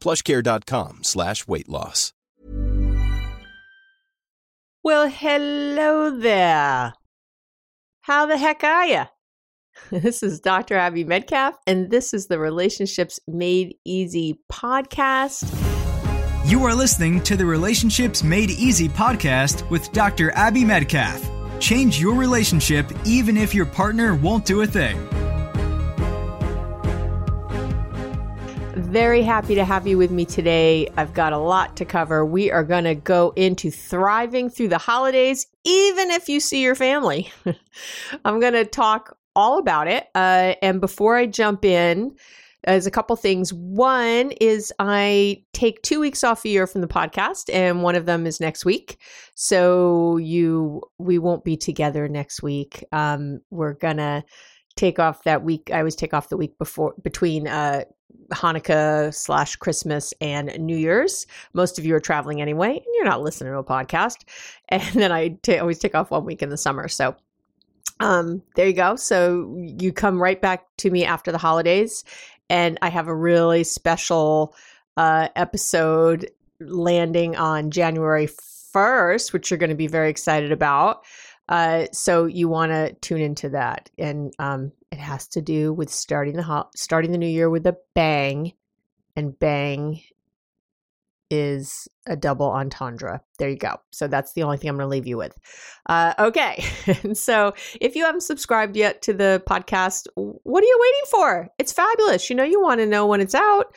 PlushCare.com/weight loss. Well, hello there. How the heck are you? This is Dr. Abby Medcalf, and this is the Relationships Made Easy podcast. You are listening to the Relationships Made Easy podcast with Dr. Abby Medcalf. Change your relationship even if your partner won't do a thing. Very happy to have you with me today. I've got a lot to cover. We are going to go into thriving through the holidays, even if you see your family. I'm going to talk all about it. And before I jump in, there's a couple things. One is I take 2 weeks off a year from the podcast, and one of them is next week. So we won't be together next week. We're going to take off that week. I always take off the week before between Hanukkah/Christmas and New Year's. Most of you are traveling anyway, and you're not listening to a podcast. And then I always take off 1 week in the summer. So there you go. So you come right back to me after the holidays, and I have a really special episode landing on January 1st, which you're going to be very excited about. So you want to tune into that, and it has to do with starting the new year with a bang, and bang is a double entendre. There you go. So that's the only thing I'm going to leave you with. Okay. So if you haven't subscribed yet to the podcast, what are you waiting for? It's fabulous. You know, you want to know when it's out.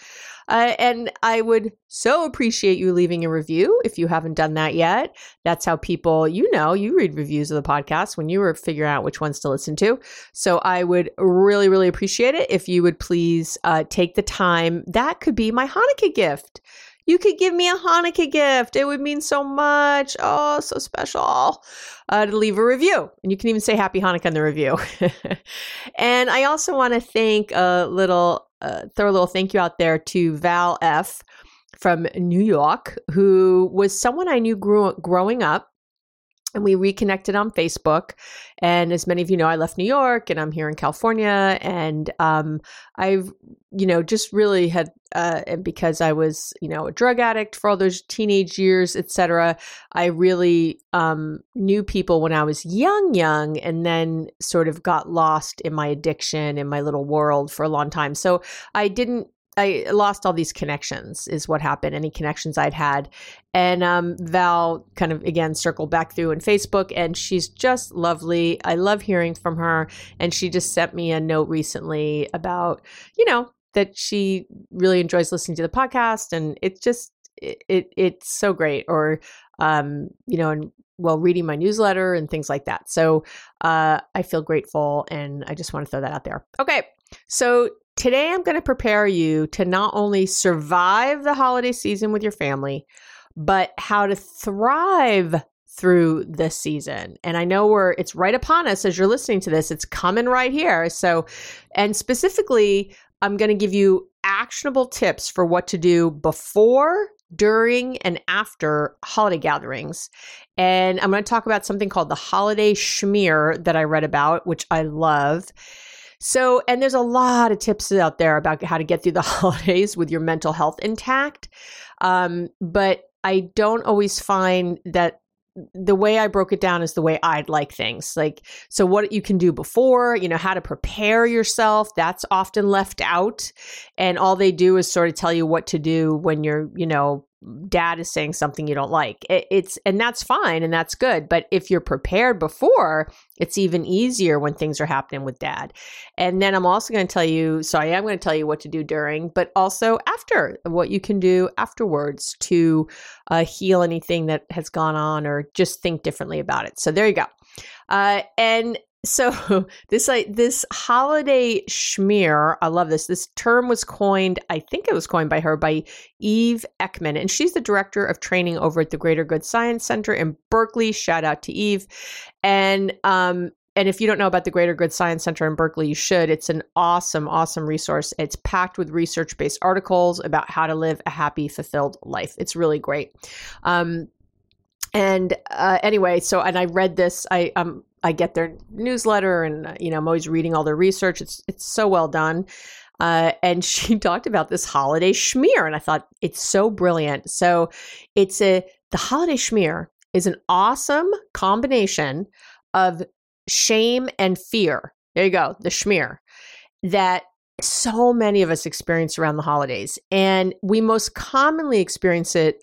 And I would so appreciate you leaving a review if you haven't done that yet. That's how people, you know, you read reviews of the podcast when you were figuring out which ones to listen to. So I would really, really appreciate it if you would please take the time. That could be my Hanukkah gift. You could give me a Hanukkah gift. It would mean so much. Oh, so special. To leave a review. And you can even say Happy Hanukkah in the review. And I also want to thank throw a little thank you out there to Val F. from New York, who was someone I knew growing up. And we reconnected on Facebook. And as many of you know, I left New York and I'm here in California. And I've, you know, just really had, and because I was, you know, a drug addict for all those teenage years, et cetera, I really knew people when I was young, and then sort of got lost in my addiction and my little world for a long time. So I lost all these connections is what happened, any connections I'd had. And Val kind of, again, circled back through in Facebook, and she's just lovely. I love hearing from her. And she just sent me a note recently about, you know, that she really enjoys listening to the podcast, and it's just, it's so great. Or, you know, and while reading my newsletter and things like that. So I feel grateful, and I just want to throw that out there. Okay. So today, I'm going to prepare you to not only survive the holiday season with your family, but how to thrive through the season. And I know it's right upon us as you're listening to this. It's coming right here. So, and specifically, I'm going to give you actionable tips for what to do before, during and after holiday gatherings. And I'm going to talk about something called the holiday schmear that I read about, which I love. So, and there's a lot of tips out there about how to get through the holidays with your mental health intact. But I don't always find that the way I broke it down is the way I'd like things. Like, so what you can do before, you know, how to prepare yourself, that's often left out. And all they do is sort of tell you what to do when you're, you know, dad is saying something you don't like. It's, and that's fine and that's good. But if you're prepared before, it's even easier when things are happening with dad. And then I'm also going to tell you, so I am going to tell you what to do during, but also after, what you can do afterwards to heal anything that has gone on or just think differently about it. So there you go. And so this holiday schmear, I love this. This term was coined, I think it was coined by her, by Eve Ekman, and she's the director of training over at the Greater Good Science Center in Berkeley. Shout out to Eve. And if you don't know about the Greater Good Science Center in Berkeley, you should. It's an awesome, awesome resource. It's packed with research-based articles about how to live a happy, fulfilled life. It's really great. Anyway, so, and I read this, I get their newsletter and, you know, I'm always reading all their research. It's so well done. And she talked about this holiday schmear, and I thought it's so brilliant. So the holiday schmear is an awesome combination of shame and fear. There you go. The schmear that so many of us experience around the holidays. And we most commonly experience it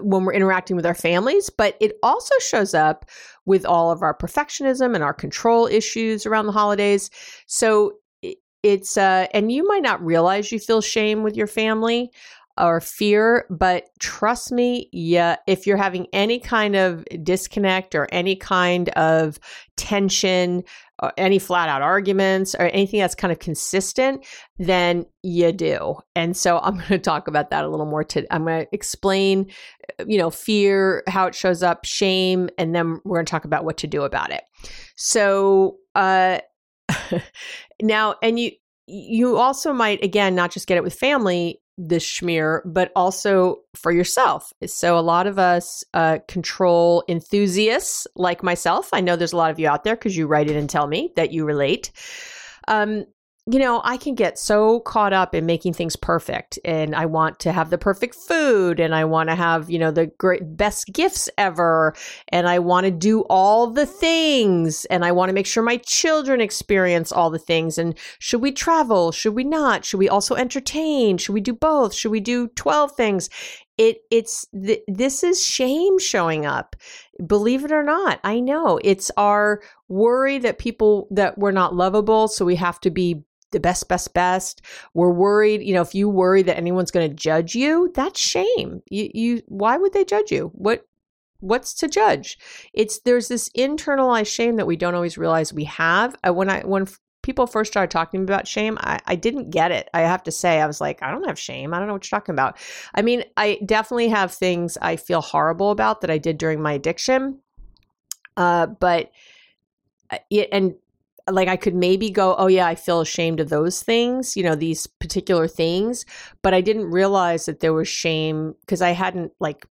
when we're interacting with our families, but it also shows up with all of our perfectionism and our control issues around the holidays. So it's, and you might not realize you feel shame with your family or fear, but trust me, yeah, if you're having any kind of disconnect or any kind of tension or any flat out arguments or anything that's kind of consistent, then you do. And so I'm going to talk about that a little more today. I'm going to explain, you know, fear, how it shows up, shame, and then we're going to talk about what to do about it. So now, and you also might, again, not just get it with family, the schmear, but also for yourself. So a lot of us control enthusiasts like myself. I know there's a lot of you out there because you write it and tell me that you relate. You know, I can get so caught up in making things perfect, and I want to have the perfect food, and I want to have, you know, the best gifts ever, and I want to do all the things, and I want to make sure my children experience all the things. And should we travel? Should we not? Should we also entertain? Should we do both? Should we do 12 things? This is shame showing up. Believe it or not, I know it's our worry that we're not lovable, so we have to be the best. We're worried, you know, if you worry that anyone's going to judge you, that's shame. You why would they judge you? What's to judge? There's this internalized shame that we don't always realize we have. When people first started talking about shame, I didn't get it. I have to say, I was like, I don't have shame. I don't know what you're talking about. I mean, I definitely have things I feel horrible about that I did during my addiction. Like I could maybe go, oh yeah, I feel ashamed of those things, you know, these particular things, but I didn't realize that there was shame because I hadn't like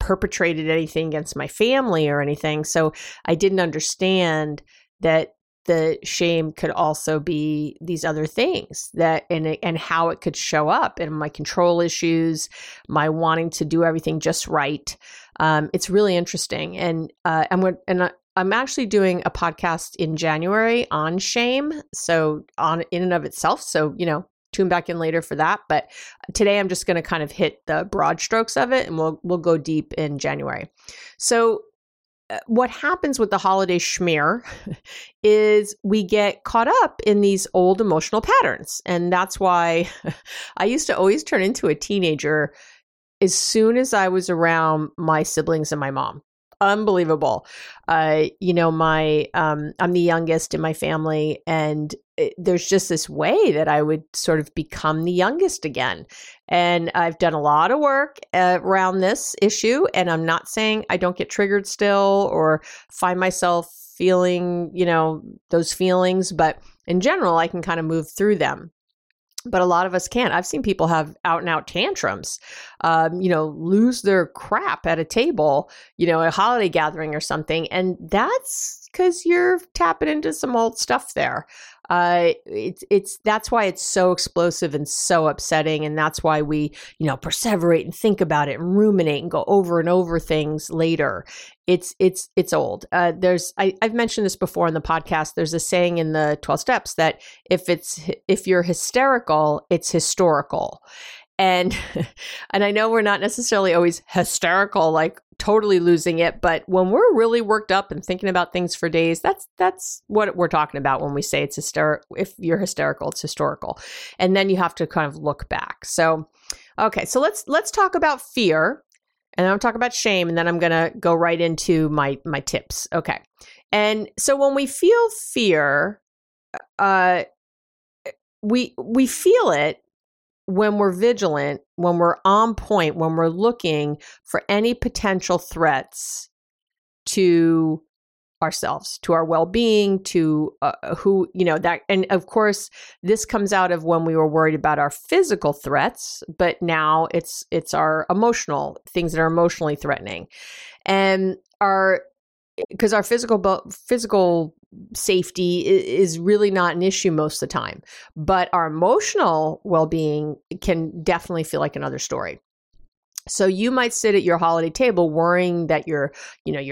perpetrated anything against my family or anything. So I didn't understand that the shame could also be these other things and how it could show up in my control issues, my wanting to do everything just right. It's really interesting. And I'm actually doing a podcast in January on shame. So in and of itself. So, you know, tune back in later for that. But today I'm just going to kind of hit the broad strokes of it, and we'll go deep in January. So what happens with the holiday schmear is we get caught up in these old emotional patterns. And that's why I used to always turn into a teenager as soon as I was around my siblings and my mom. Unbelievable. You know, I'm the youngest in my family, and there's just this way that I would sort of become the youngest again. And I've done a lot of work around this issue, and I'm not saying I don't get triggered still or find myself feeling, you know, those feelings, but in general, I can kind of move through them. But a lot of us can't. I've seen people have out and out tantrums, lose their crap at a table, a holiday gathering or something. And that's because you're tapping into some old stuff there. That's why it's so explosive and so upsetting. And that's why we, perseverate and think about it and ruminate and go over and over things later. It's old. I've mentioned this before on the podcast. There's a saying in the 12 steps that if you're hysterical, it's historical. And I know we're not necessarily always hysterical, like totally losing it, but when we're really worked up and thinking about things for days, that's what we're talking about when we say it's hysterical. If you're hysterical, it's historical. And then you have to kind of look back. So, okay, so let's talk about fear, and then I'm talking about shame, and then I'm gonna go right into my tips. Okay, and so when we feel fear, we feel it. When we're vigilant, when we're on point, when we're looking for any potential threats to ourselves, to our well-being, to that. And of course, this comes out of when we were worried about our physical threats, but now it's our emotional things that are emotionally threatening, and because our physical safety is really not an issue most of the time, but our emotional well-being can definitely feel like another story. So you might sit at your holiday table worrying that your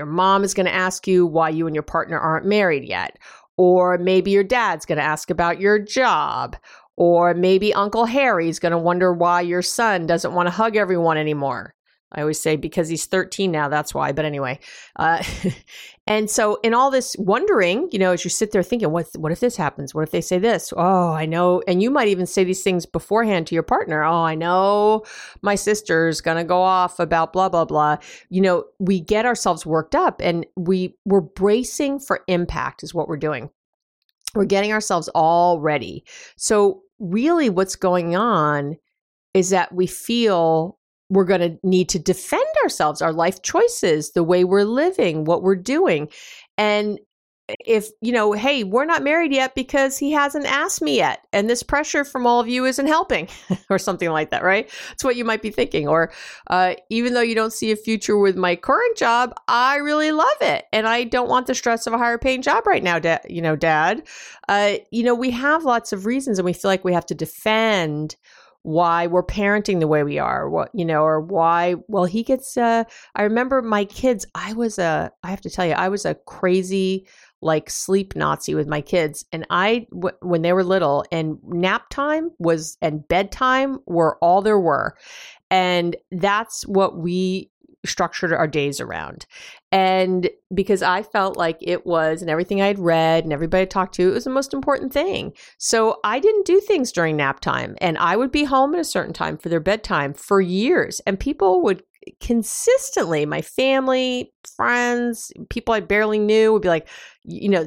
mom is going to ask you why you and your partner aren't married yet, or maybe your dad's going to ask about your job, or maybe Uncle Harry's going to wonder why your son doesn't want to hug everyone anymore. I always say because he's 13 now, that's why. But anyway, and so in all this wondering, as you sit there thinking, what if this happens? What if they say this? Oh, I know. And you might even say these things beforehand to your partner. Oh, I know my sister's going to go off about blah, blah, blah. We get ourselves worked up, and we're bracing for impact is what we're doing. We're getting ourselves all ready. So really what's going on is that we feel we're going to need to defend ourselves, our life choices, the way we're living, what we're doing. And if, hey, we're not married yet because he hasn't asked me yet, and this pressure from all of you isn't helping or something like that, right? That's what you might be thinking. Or even though you don't see a future with my current job, I really love it, and I don't want the stress of a higher paying job right now, Dad. We have lots of reasons, and we feel like we have to defend why we're parenting the way we are, or why, well, he gets, I remember my kids, I was a crazy, sleep Nazi with my kids. And when they were little, and nap time and bedtime were all there were. And that's what we structured our days around. And because I felt like it was, and everything I'd read and everybody I talked to, it was the most important thing. So I didn't do things during nap time, and I would be home at a certain time for their bedtime for years. And people would consistently, my family, friends, people I barely knew would be like,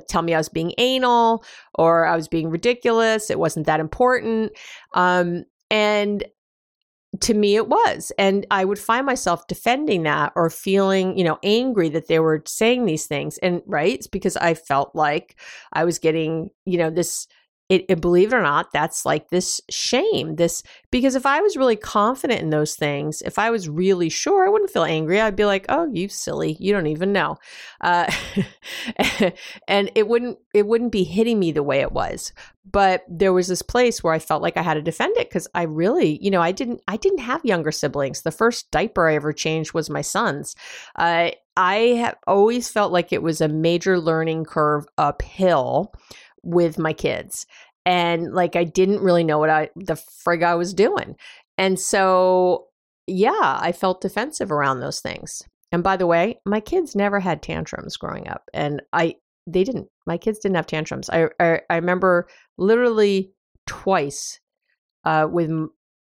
tell me I was being anal, or I was being ridiculous. It wasn't that important. And to me, it was. And I would find myself defending that, or feeling, angry that they were saying these things. And right, it's because I felt like I was getting, this, believe it or not, that's like this shame, because if I was really confident in those things, if I was really sure, I wouldn't feel angry. I'd be like, oh, you silly, you don't even know. And it wouldn't be hitting me the way it was. But there was this place where I felt like I had to defend it, because I really, I didn't have younger siblings. The first diaper I ever changed was my son's. I have always felt like it was a major learning curve uphill with my kids. And I didn't really know what the frig I was doing. And so, yeah, I felt defensive around those things. And by the way, my kids never had tantrums growing up. And my kids didn't have tantrums. I remember literally twice with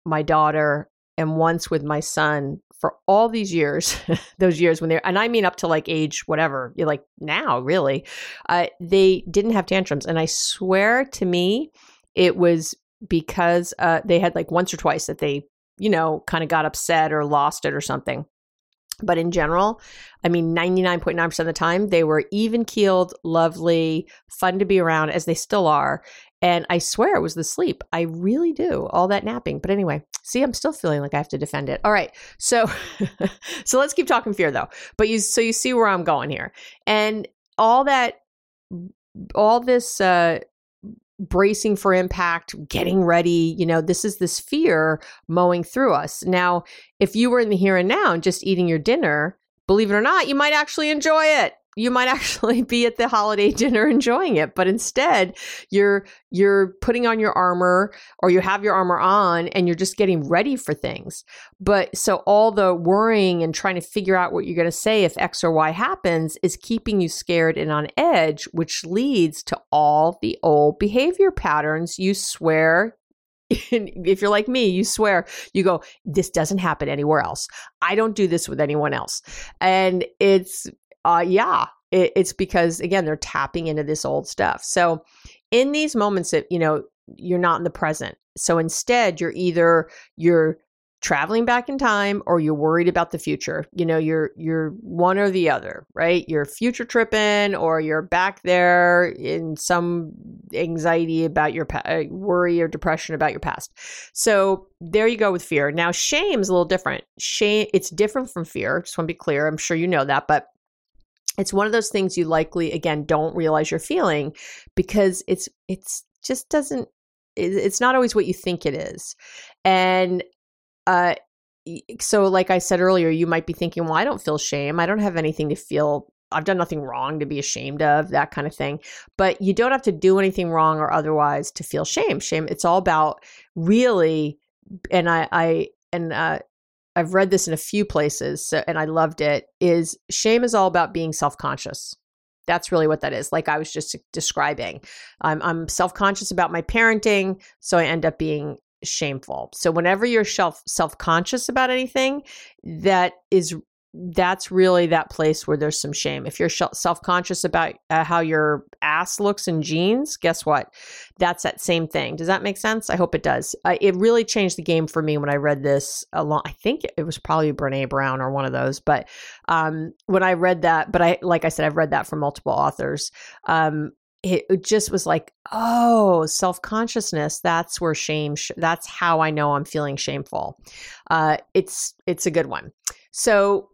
my daughter and once with my son for all these years, those years when and I mean up to age whatever, now really, they didn't have tantrums. And I swear to me, it was because they had once or twice that they, kind of got upset or lost it or something. But in general, 99.9% of the time, they were even keeled, lovely, fun to be around, as they still are. And I swear it was the sleep. I really do. All that napping. But anyway, see, I'm still feeling like I have to defend it. All right. So let's keep talking fear though. But you see where I'm going here. And all this bracing for impact, getting ready, this is this fear mowing through us. Now, if you were in the here and now and just eating your dinner, believe it or not, you might actually enjoy it. You might actually be at the holiday dinner enjoying it, but instead you're putting on your armor, or you have your armor on and you're just getting ready for things. But so all the worrying and trying to figure out what you're going to say if X or Y happens is keeping you scared and on edge, which leads to all the old behavior patterns. You swear. If you're like me, you swear, you go, this doesn't happen anywhere else. I don't do this with anyone else. And it's, it's because, again, they're tapping into this old stuff. So in these moments that, you're not in the present. So instead, you're traveling back in time, or you're worried about the future. You're one or the other, right? You're future tripping, or you're back there in some anxiety about your worry or depression about your past. So there you go with fear. Now, shame is a little different. Shame, it's different from fear. Just want to be clear. I'm sure you know that, but it's one of those things you likely, again, don't realize you're feeling, because it's not always what you think it is. And so like I said earlier, you might be thinking, well, I don't feel shame. I don't have anything to feel. I've done nothing wrong to be ashamed of, that kind of thing. But you don't have to do anything wrong or otherwise to feel shame. Shame, it's all about really, and I've read this in a few places, and I loved it, is shame is all about being self-conscious. That's really what that is. Like I was just describing. I'm self-conscious about my parenting, so I end up being shameful. So whenever you're self-conscious about anything, that's really that place where there's some shame. If you're self-conscious about how your ass looks in jeans, guess what? That's that same thing. Does that make sense? I hope it does. It really changed the game for me when I read this. I think it was probably Brené Brown or one of those. But when I read that, but I, like I said, I've read that from multiple authors. It just was like, oh, self-consciousness. That's where shame. That's how I know I'm feeling shameful. It's a good one. So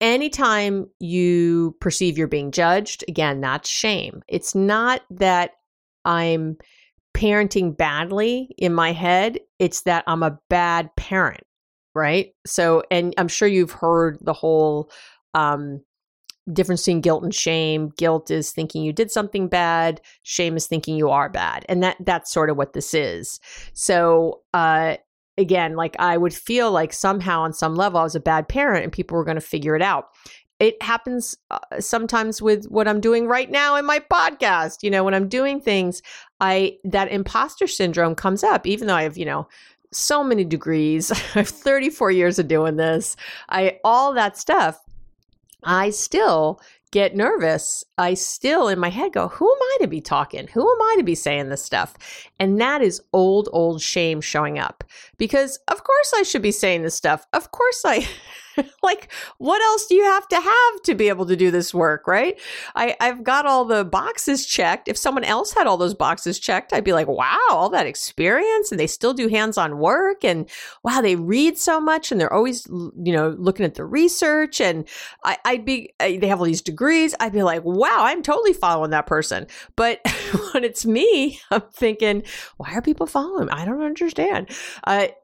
anytime you perceive you're being judged, again, that's shame. It's not that I'm parenting badly in my head. It's that I'm a bad parent, right? So, and I'm sure you've heard the whole difference between guilt and shame. Guilt is thinking you did something bad. Shame is thinking you are bad. And that's sort of what this is. So, again, like I would feel like somehow on some level I was a bad parent and people were going to figure it out. It happens sometimes with what I'm doing right now in my podcast. When I'm doing things, that imposter syndrome comes up, even though I have, so many degrees. I have 34 years of doing this. All that stuff. I still get nervous. I still in my head go, who am I to be talking? Who am I to be saying this stuff? And that is old shame showing up, because of course I should be saying this stuff. Of course like what else do you have to be able to do this work, right? I've got all the boxes checked. If someone else had all those boxes checked, I'd be like, wow, all that experience, and they still do hands-on work, and wow, they read so much, and they're always, looking at the research, and they have all these degrees. I'd be like, wow, I'm totally following that person. But when it's me, I'm thinking, why are people following me? I don't understand.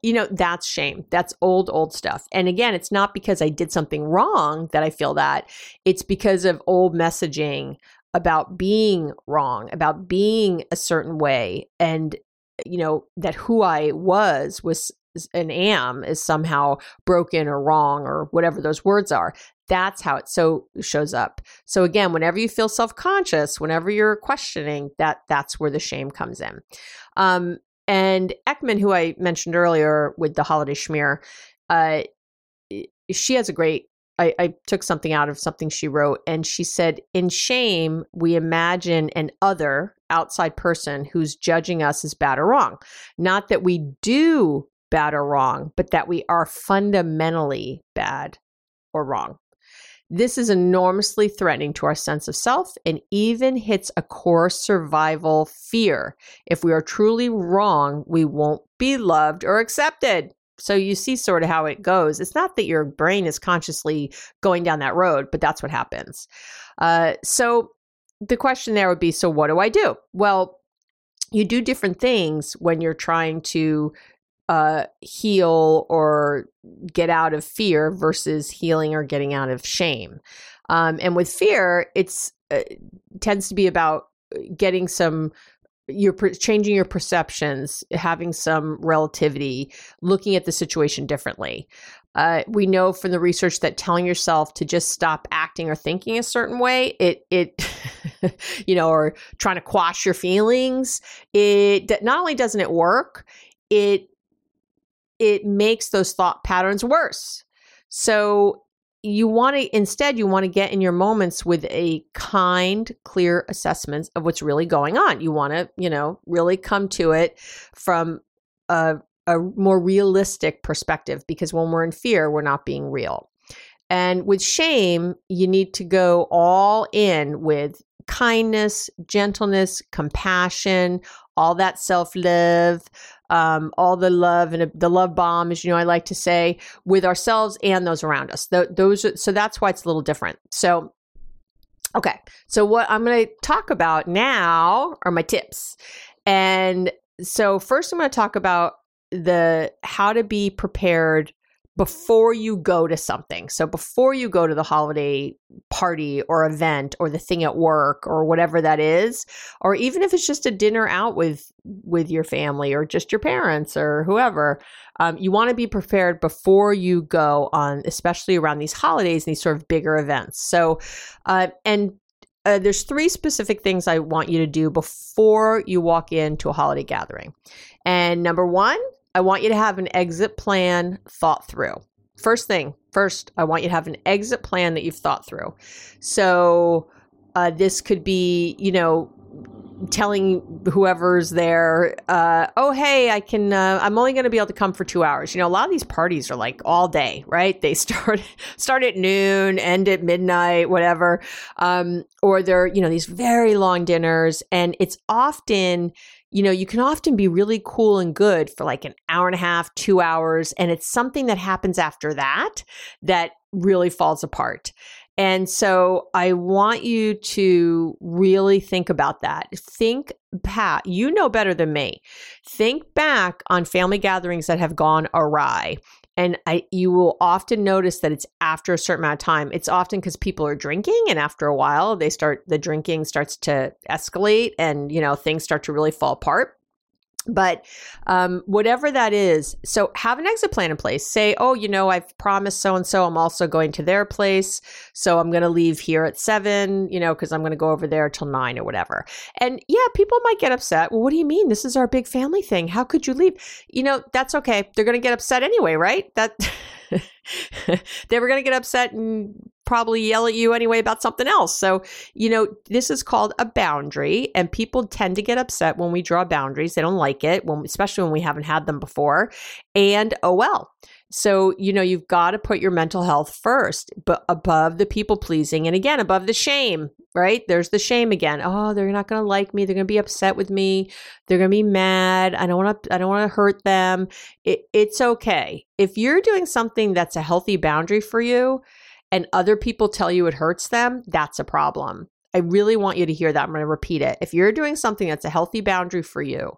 That's shame. That's old stuff. And again, it's not because I did something wrong that I feel that. It's because of old messaging about being wrong, about being a certain way, and that who I was and am is somehow broken or wrong or whatever those words are. That's how it so shows up. So again, whenever you feel self-conscious, whenever you're questioning, that's where the shame comes in. And Ekman, who I mentioned earlier with the holiday schmear, she has a great, I took something out of something she wrote, and she said, in shame, we imagine an other outside person who's judging us as bad or wrong. Not that we do bad or wrong, but that we are fundamentally bad or wrong. This is enormously threatening to our sense of self and even hits a core survival fear. If we are truly wrong, we won't be loved or accepted. So you see sort of how it goes. It's not that your brain is consciously going down that road, but that's what happens. So the question there would be, so what do I do? Well, you do different things when you're trying to heal or get out of fear versus healing or getting out of shame. And with fear, it's tends to be about getting some, changing your perceptions, having some relativity, looking at the situation differently. We know from the research that telling yourself to just stop acting or thinking a certain way, it or trying to quash your feelings, it not only doesn't it work, it makes those thought patterns worse. So you want to get in your moments with a kind, clear assessment of what's really going on. You want to, really come to it from a more realistic perspective, because when we're in fear, we're not being real. And with shame, you need to go all in with kindness, gentleness, compassion, all that self-love, all the love and the love bomb, as I like to say, with ourselves and those around us. So that's why it's a little different. So, okay. So what I'm going to talk about now are my tips. And so first I'm going to talk about how to be prepared before you go to something. So before you go to the holiday party or event or the thing at work or whatever that is, or even if it's just a dinner out with your family or just your parents or whoever, you want to be prepared before you go on, especially around these holidays and these sort of bigger events. So, there's three specific things I want you to do before you walk into a holiday gathering. And number one, I want you to have an exit plan thought through. First, I want you to have an exit plan that you've thought through. So this could be, telling whoever's there, oh, hey, I'm only going to be able to come for 2 hours. A lot of these parties are like all day, right? They start at noon, end at midnight, whatever. Or they're, these very long dinners, and it's often, you can often be really cool and good for like an hour and a half, 2 hours. And it's something that happens after that really falls apart. And so I want you to really think about that. Think back, you know better than me. Think back on family gatherings that have gone awry. And you will often notice that it's after a certain amount of time. It's often because people are drinking, and after a while, the drinking starts to escalate, and things start to really fall apart. But whatever that is, so have an exit plan in place. Say, oh, I've promised so-and-so I'm also going to their place. So I'm going to leave here at 7, because I'm going to go over there till 9 or whatever. And yeah, people might get upset. Well, what do you mean? This is our big family thing. How could you leave? That's okay. They're going to get upset anyway, right? They were going to get upset and probably yell at you anyway about something else. So, this is called a boundary, and people tend to get upset when we draw boundaries. They don't like it, especially when we haven't had them before. And oh well. So, you've got to put your mental health first, but above the people pleasing, and again, above the shame, right? There's the shame again. Oh, they're not going to like me. They're going to be upset with me. They're going to be mad. I don't want to hurt them. It's okay. If you're doing something that's a healthy boundary for you and other people tell you it hurts them, that's a problem. I really want you to hear that. I'm going to repeat it. If you're doing something that's a healthy boundary for you.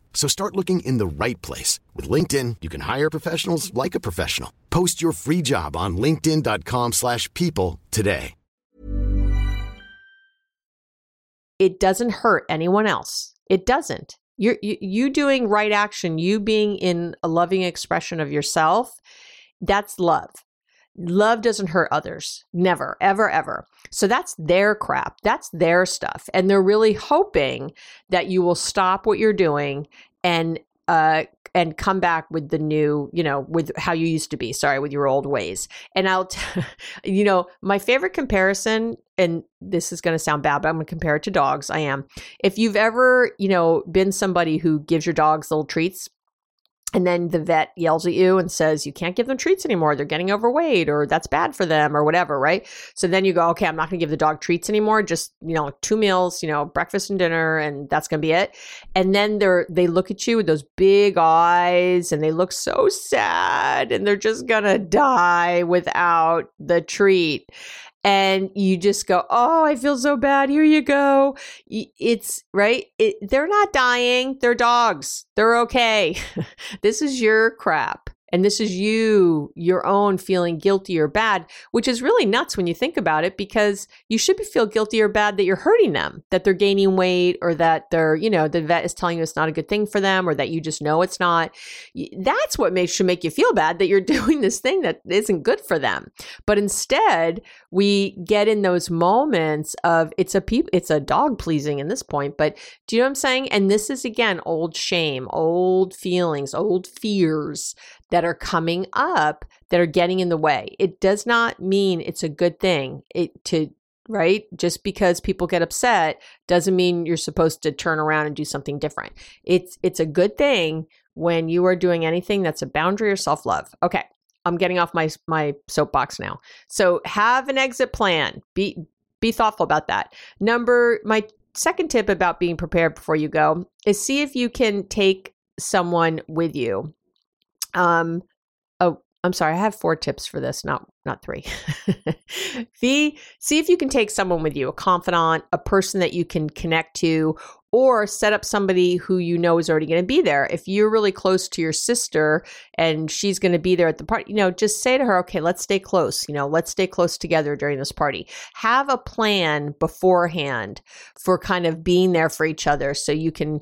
So start looking in the right place. With LinkedIn, you can hire professionals like a professional. Post your free job on linkedin.com/people today. It doesn't hurt anyone else. It doesn't. You doing right action, you being in a loving expression of yourself, that's love. Love doesn't hurt others. Never, ever, ever. So that's their crap. That's their stuff. And they're really hoping that you will stop what you're doing and come back with the new, with how you used to be, with your old ways. And my favorite comparison, and this is going to sound bad, but I'm going to compare it to dogs. I am. If you've ever, been somebody who gives your dogs little treats, and then the vet yells at you and says, you can't give them treats anymore. They're getting overweight, or that's bad for them, or whatever, right? So then you go, okay, I'm not going to give the dog treats anymore. Just, 2 meals, breakfast and dinner, and that's going to be it. And then they look at you with those big eyes and they look so sad and they're just going to die without the treat. And you just go, oh, I feel so bad. Here you go. It's right. They're not dying. They're dogs. They're okay. This is your crap. And this is your own feeling guilty or bad, which is really nuts when you think about it, because you should feel guilty or bad that you're hurting them, that they're gaining weight, or that they're, the vet is telling you it's not a good thing for them, or that you just know it's not. That's what should make you feel bad, that you're doing this thing that isn't good for them. But instead, we get in those moments of it's a dog pleasing in this point, but do you know what I'm saying? And this is, again, old shame, old feelings, old fears that are coming up that are getting in the way. It does not mean it's a good thing. Just because people get upset doesn't mean you're supposed to turn around and do something different. It's a good thing when you are doing anything that's a boundary or self-love. Okay, I'm getting off my soapbox now. So have an exit plan. Be thoughtful about that. My second tip about being prepared before you go is see if you can take someone with you. I'm sorry. I have 4 tips for this, not 3. See if you can take someone with you, a confidant, a person that you can connect to, or set up somebody who is already going to be there. If you're really close to your sister and she's going to be there at the party, just say to her, okay, let's stay close. Let's stay close together during this party. Have a plan beforehand for kind of being there for each other, so you can,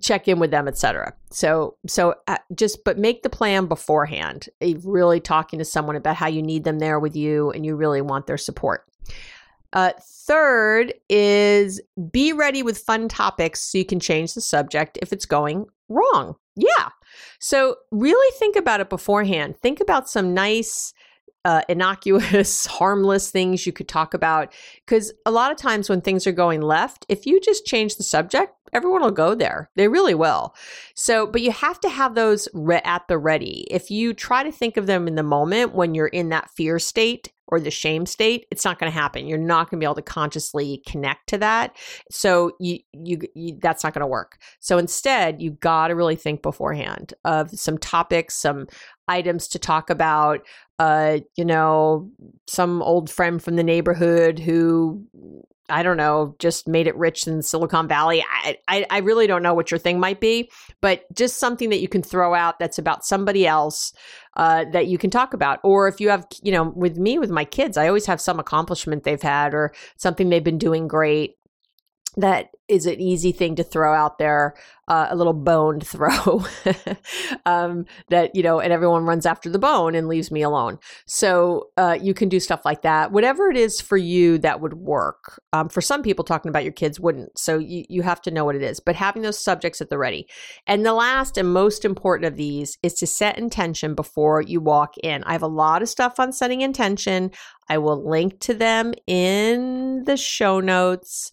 check in with them, etc. But make the plan beforehand. Really talking to someone about how you need them there with you and you really want their support. Third is be ready with fun topics so you can change the subject if it's going wrong. Yeah. So really think about it beforehand. Think about some nice, innocuous, harmless things you could talk about. Because a lot of times when things are going left, if you just change the subject, everyone will go there. They really will. So, but you have to have those at the ready. If you try to think of them in the moment when you're in that fear state or the shame state, it's not going to happen. You're not going to be able to consciously connect to that. So you that's not going to work. So instead, you got to really think beforehand of some topics, some items to talk about, some old friend from the neighborhood who, I don't know, just made it rich in Silicon Valley. I really don't know what your thing might be, but just something that you can throw out that's about somebody else that you can talk about. Or if you have, with my kids, I always have some accomplishment they've had or something they've been doing great. That is an easy thing to throw out there, a little bone to throw and everyone runs after the bone and leaves me alone. So you can do stuff like that. Whatever it is for you that would work. For some people, talking about your kids wouldn't. So you have to know what it is. But having those subjects at the ready. And the last and most important of these is to set intention before you walk in. I have a lot of stuff on setting intention. I will link to them in the show notes.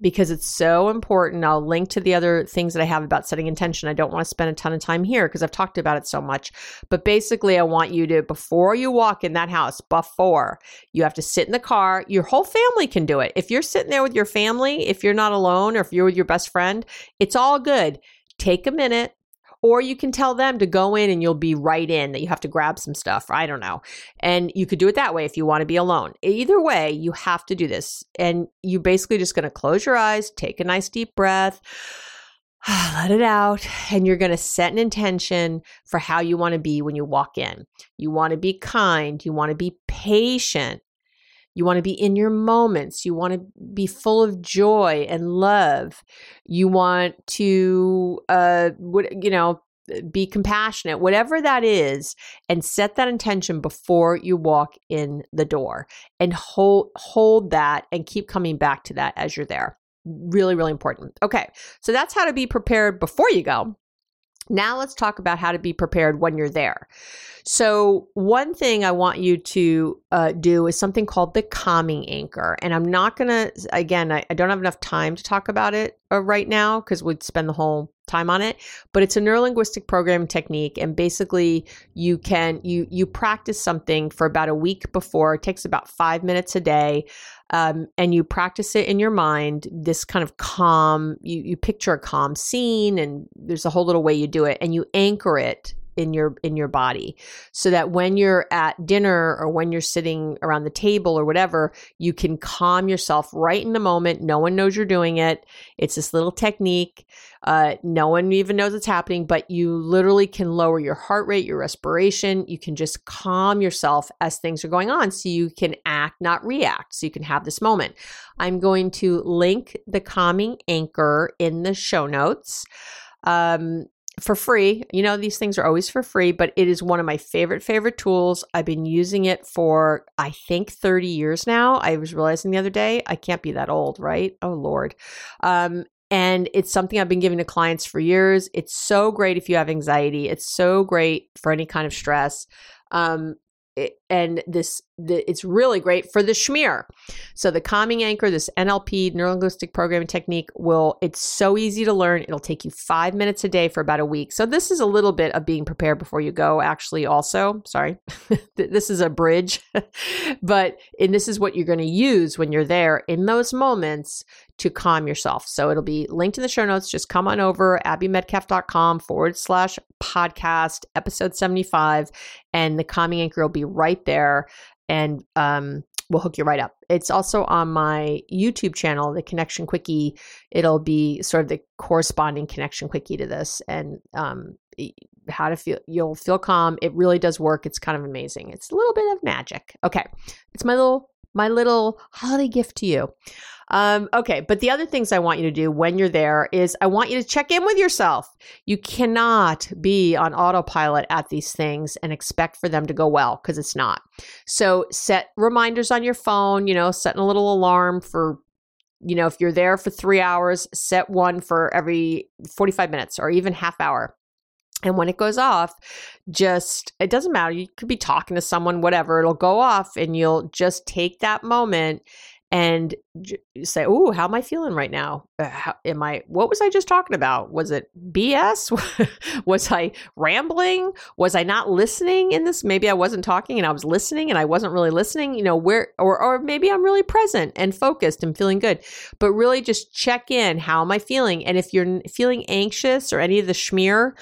Because it's so important. I'll link to the other things that I have about setting intention. I don't want to spend a ton of time here because I've talked about it so much. But basically, I want you to, before you walk in that house, you have to sit in the car. Your whole family can do it. If you're sitting there with your family, if you're not alone, or if you're with your best friend, it's all good. Take a minute Or you can tell them to go in and you'll be right in, that you have to grab some stuff. I don't know. And you could do it that way if you want to be alone. Either way, you have to do this. And you're basically just going to close your eyes, take a nice deep breath, let it out. And you're going to set an intention for how you want to be when you walk in. You want to be kind. You want to be patient. You want to be in your moments. You want to be full of joy and love. You want to, be compassionate, whatever that is, and set that intention before you walk in the door, and hold that and keep coming back to that as you're there. Really, really important. Okay, so that's how to be prepared before you go. Now let's talk about how to be prepared when you're there. So one thing I want you to do is something called the calming anchor. And I'm not going to, again, I don't have enough time to talk about it right now because we'd spend the whole time on it, but it's a neurolinguistic programming technique. And basically you can, you practice something for about a week before. It takes about 5 minutes a day. And you practice it in your mind, this kind of calm, you picture a calm scene, and there's a whole little way you do it, and you anchor it in your body so that when you're at dinner or when you're sitting around the table or whatever, you can calm yourself right in the moment. No one knows you're doing it. It's this little technique. No one even knows it's happening, but you literally can lower your heart rate, your respiration. You can just calm yourself as things are going on so you can act, not react. So you can have this moment. I'm going to link the calming anchor in the show notes. For free. You know, these things are always for free, but it is one of my favorite tools. I've been using it for, I think, 30 years now. I was realizing the other day, I can't be that old, right? Oh, Lord. And it's something I've been giving to clients for years. It's so great if you have anxiety. It's so great for any kind of stress. It's really great for the schmear. So the calming anchor, this NLP, neurolinguistic programming technique, it's so easy to learn. It'll take you 5 minutes a day for about a week. So this is a little bit of being prepared before you go, actually, also. Sorry, this is a bridge. And this is what you're going to use when you're there in those moments to calm yourself. So it'll be linked in the show notes. Just come on over, abbymedcalf.com/podcast, episode 75, and the calming anchor will be right there, and we'll hook you right up. It's also on my YouTube channel, the Connection Quickie. It'll be sort of the corresponding Connection Quickie to this, and how to feel. You'll feel calm. It really does work. It's kind of amazing. It's a little bit of magic. Okay, it's my little holiday gift to you. Okay, but the other things I want you to do when you're there is I want you to check in with yourself. You cannot be on autopilot at these things and expect for them to go well, because it's not. So set reminders on your phone, setting a little alarm for, if you're there for 3 hours, set one for every 45 minutes or even half hour. And when it goes off, it doesn't matter. You could be talking to someone, whatever. It'll go off and you'll just take that moment and say, oh, how am I feeling right now? What was I just talking about? Was it BS? Was I rambling? Was I not listening in this? Maybe I wasn't talking and I was listening and I wasn't really listening, or maybe I'm really present and focused and feeling good, but really just check in. How am I feeling? And if you're feeling anxious or any of the schmear,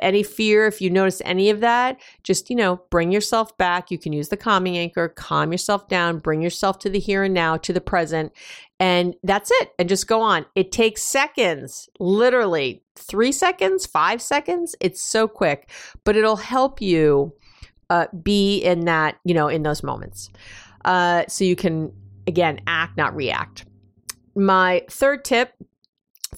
any fear, if you notice any of that, just, bring yourself back. You can use the calming anchor, calm yourself down, bring yourself to the here and now, to the present, and that's it. And just go on. It takes seconds, literally 3 seconds, 5 seconds. It's so quick, but it'll help you be in that, in those moments. So you can, again, act, not react. My third tip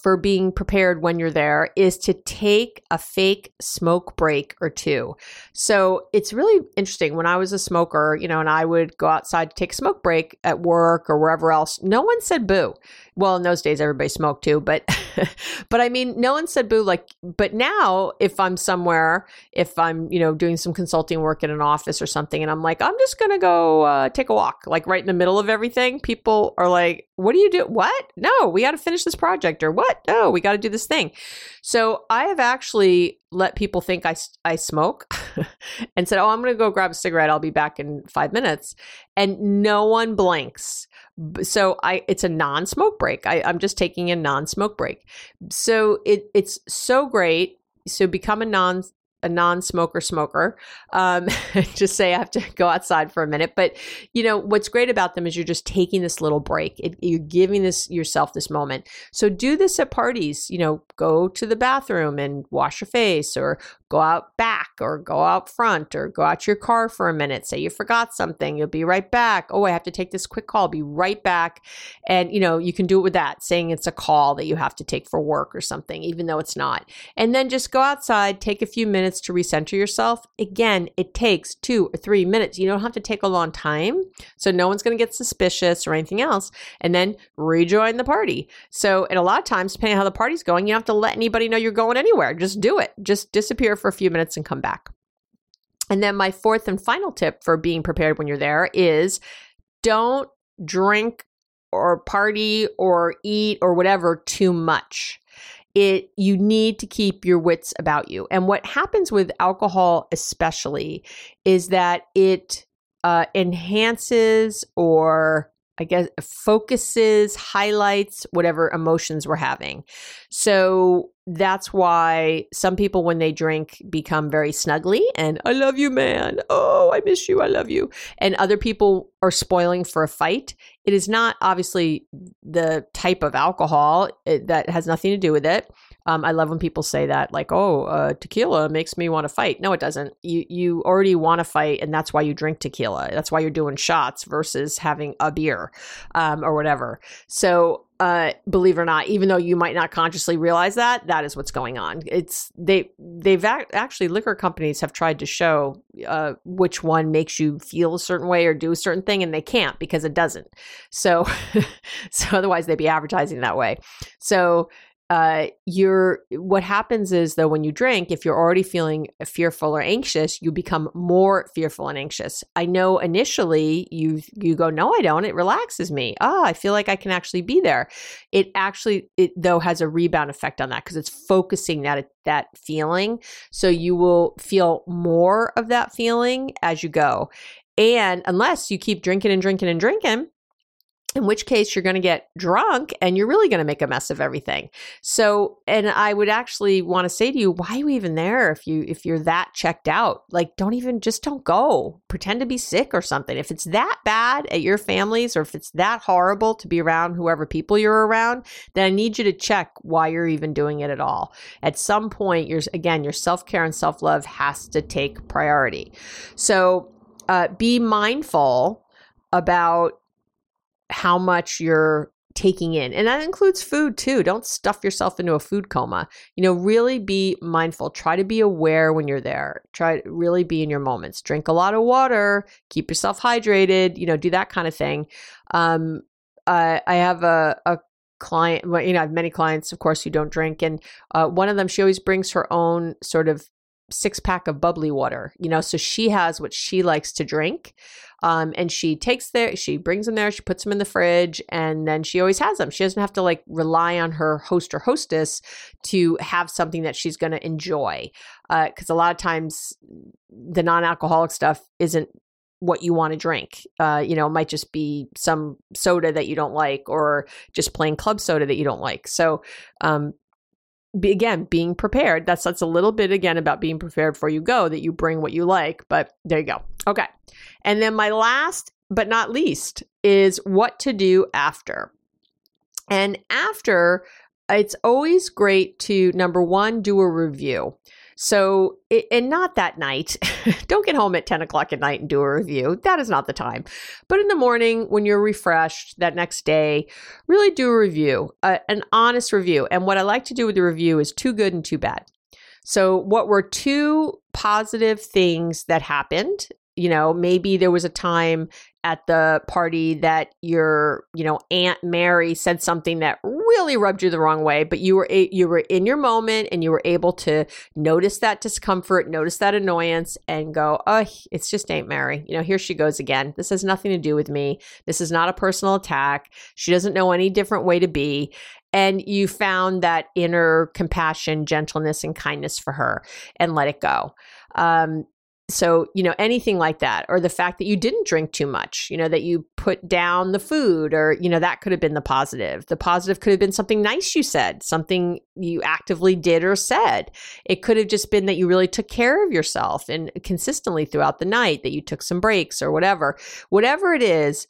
for being prepared when you're there is to take a fake smoke break or two. So it's really interesting. When I was a smoker, and I would go outside to take a smoke break at work or wherever else, no one said boo. Well, in those days, everybody smoked too, but I mean, no one said boo. But now if I'm somewhere, if I'm, doing some consulting work in an office or something, and I'm like, I'm just going to go take a walk, like right in the middle of everything, people are like, what do you do? What? No, we got to finish this project, or what? No, we got to do this thing. So I have actually let people think I smoke and said, oh, I'm going to go grab a cigarette. I'll be back in 5 minutes. And no one blinks. So it's a non-smoke break. I'm just taking a non-smoke break. So it's so great So become a non-smoker. Just say I have to go outside for a minute. But you know what's great about them is you're just taking this little break. You're giving yourself this moment. So do this at parties. You know, go to the bathroom and wash your face, or go out back, or go out front, or go out your car for a minute. Say you forgot something, you'll be right back. Oh, I have to take this quick call. Be right back. And you know you can do it with that, saying it's a call that you have to take for work or something, even though it's not. And then just go outside, take a few minutes to recenter yourself. Again, it takes 2 or 3 minutes. You don't have to take a long time. So no one's going to get suspicious or anything else. And then rejoin the party. So, and a lot of times, depending on how the party's going, you don't have to let anybody know you're going anywhere. Just do it. Just disappear for a few minutes and come back. And then my fourth and final tip for being prepared when you're there is don't drink or party or eat or whatever too much. You need to keep your wits about you. And what happens with alcohol especially is that it enhances or I guess focuses, highlights whatever emotions we're having. So that's why some people when they drink become very snuggly and I love you, man. Oh, I miss you. I love you. And other people are spoiling for a fight. It is not obviously the type of alcohol that has nothing to do with it. I love when people say that, like, oh, tequila makes me want to fight. No, it doesn't. You already want to fight, and that's why you drink tequila. That's why you're doing shots versus having a beer or whatever. So believe it or not, even though you might not consciously realize that, that is what's going on. They've actually liquor companies have tried to show which one makes you feel a certain way or do a certain thing, and they can't because it doesn't. So otherwise they'd be advertising that way. So what happens is though, when you drink, if you're already feeling fearful or anxious, you become more fearful and anxious. I know initially you go, no, I don't. It relaxes me. Oh, I feel like I can actually be there. It though has a rebound effect on that because it's focusing that feeling. So you will feel more of that feeling as you go. And unless you keep drinking, in which case you're going to get drunk and you're really going to make a mess of everything. So, and I would actually want to say to you, why are you even there if you're that checked out? Like, don't go. Pretend to be sick or something. If it's that bad at your families or if it's that horrible to be around whoever people you're around, then I need you to check why you're even doing it at all. At some point, your self-care and self-love has to take priority. So be mindful about how much you're taking in. And that includes food too. Don't stuff yourself into a food coma. You know, really be mindful. Try to be aware when you're there. Try to really be in your moments. Drink a lot of water, keep yourself hydrated, you know, do that kind of thing. I have a client, well, you know, I have many clients, of course, who don't drink. And one of them, she always brings her own sort of 6-pack of bubbly water, you know, so she has what she likes to drink. And she brings them there, she puts them in the fridge, and then she always has them. She doesn't have to like rely on her host or hostess to have something that she's going to enjoy. Cause a lot of times the non-alcoholic stuff isn't what you want to drink. You know, it might just be some soda that you don't like, or just plain club soda that you don't like. So, again, being prepared. That's a little bit again about being prepared before you go, that you bring what you like, but there you go. Okay. And then my last but not least is what to do after. And after, it's always great to, number one, do a review. So, and not that night. Don't get home at 10 o'clock at night and do a review. That is not the time. But in the morning, when you're refreshed that next day, really do a review, an honest review. And what I like to do with the review is too good and too bad. So what were two positive things that happened? You know, maybe there was a time at the party that your, you know, Aunt Mary said something that really rubbed you the wrong way, but you were in your moment and you were able to notice that discomfort, notice that annoyance, and go, oh, it's just Aunt Mary. You know, here she goes again. This has nothing to do with me. This is not a personal attack. She doesn't know any different way to be. And you found that inner compassion, gentleness, and kindness for her, and let it go. So, you know, anything like that, or the fact that you didn't drink too much, you know, that you put down the food, or, you know, that could have been the positive. The positive could have been something nice you said, something you actively did or said. It could have just been that you really took care of yourself and consistently throughout the night, that you took some breaks or whatever. Whatever it is,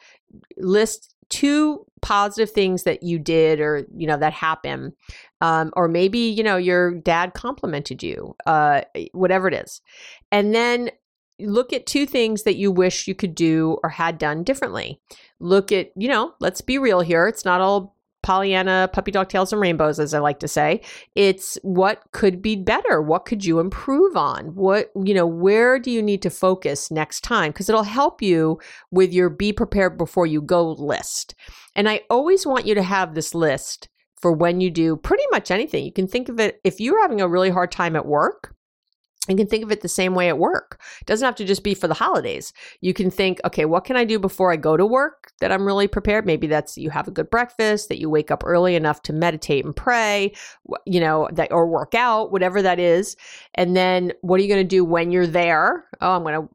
list 2 positive things that you did, or, you know, that happened, or maybe, you know, your dad complimented you, whatever it is. And then look at 2 things that you wish you could do or had done differently. Look at, you know, let's be real here. It's not all Pollyanna, puppy dog tails and rainbows, as I like to say. It's what could be better. What could you improve on? What, you know, where do you need to focus next time? Because it'll help you with your be prepared before you go list. And I always want you to have this list for when you do pretty much anything. You can think of it, if you're having a really hard time at work, you can think of it the same way at work. It doesn't have to just be for the holidays. You can think, okay, what can I do before I go to work that I'm really prepared? Maybe that's you have a good breakfast, that you wake up early enough to meditate and pray, you know, that, or work out, whatever that is. And then what are you going to do when you're there? Oh, I'm going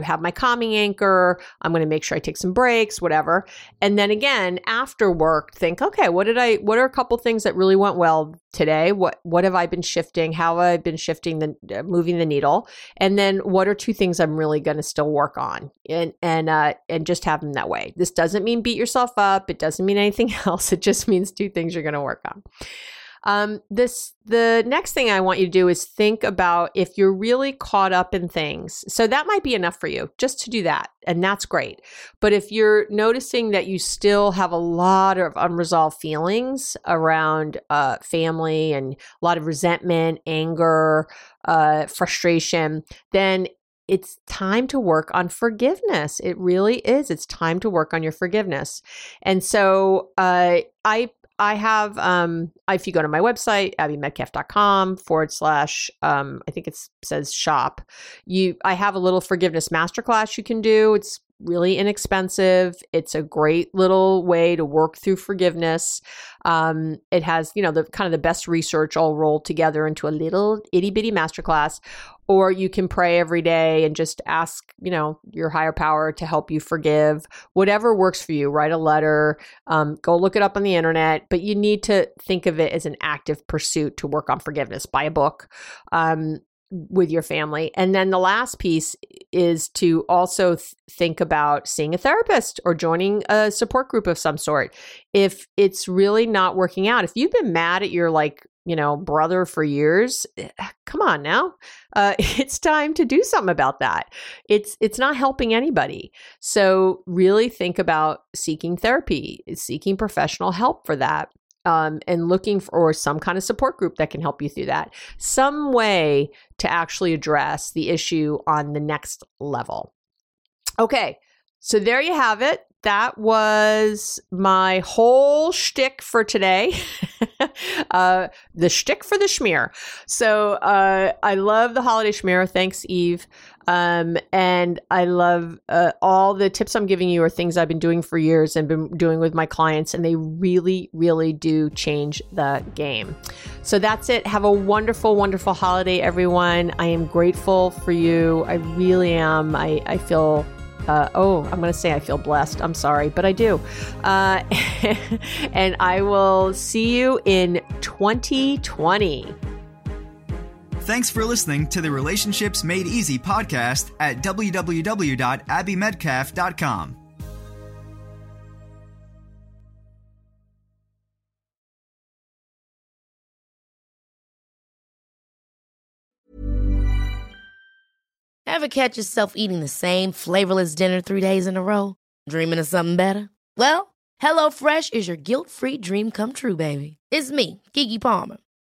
to have my calming anchor. I'm going to make sure I take some breaks, whatever. And then again, after work, think, okay, what are a couple things that really went well today? What have I been shifting? How have I been shifting the moving the needle? And then what are 2 things I'm really going to still work on? And just have them that way. This doesn't mean beat yourself up. It doesn't mean anything else. It just means 2 things you're going to work on. The next thing I want you to do is think about if you're really caught up in things. So that might be enough for you just to do that. And that's great. But if you're noticing that you still have a lot of unresolved feelings around family and a lot of resentment, anger, frustration, then it's time to work on forgiveness. It really is. It's time to work on your forgiveness. And so I have, if you go to my website, abbymedcalf.com/, I think it says shop, I have a little forgiveness masterclass you can do. It's really inexpensive. It's a great little way to work through forgiveness. It has, you know, the kind of the best research all rolled together into a little itty bitty masterclass. Or you can pray every day and just ask, you know, your higher power to help you forgive. Whatever works for you, write a letter, go look it up on the internet. But you need to think of it as an active pursuit to work on forgiveness. Buy a book with your family. And then the last piece is to also think about seeing a therapist or joining a support group of some sort. If it's really not working out, if you've been mad at your, like, you know, brother for years, come on now. It's time to do something about that. It's not helping anybody. So really think about seeking therapy, seeking professional help for that, and looking for some kind of support group that can help you through that. Some way to actually address the issue on the next level. Okay, so there you have it. That was my whole shtick for today. The shtick for the schmear. So I love the holiday schmear. Thanks, Eve. And I love all the tips I'm giving you are things I've been doing for years and been doing with my clients. And they really, really do change the game. So that's it. Have a wonderful, wonderful holiday, everyone. I am grateful for you. I really am. I feel... I'm going to say I feel blessed. I'm sorry, but I do. And I will see you in 2020. Thanks for listening to the Relationships Made Easy podcast at www.abbymedcalf.com. Ever catch yourself eating the same flavorless dinner 3 days in a row? Dreaming of something better? Well, HelloFresh is your guilt-free dream come true, baby. It's me, Keke Palmer.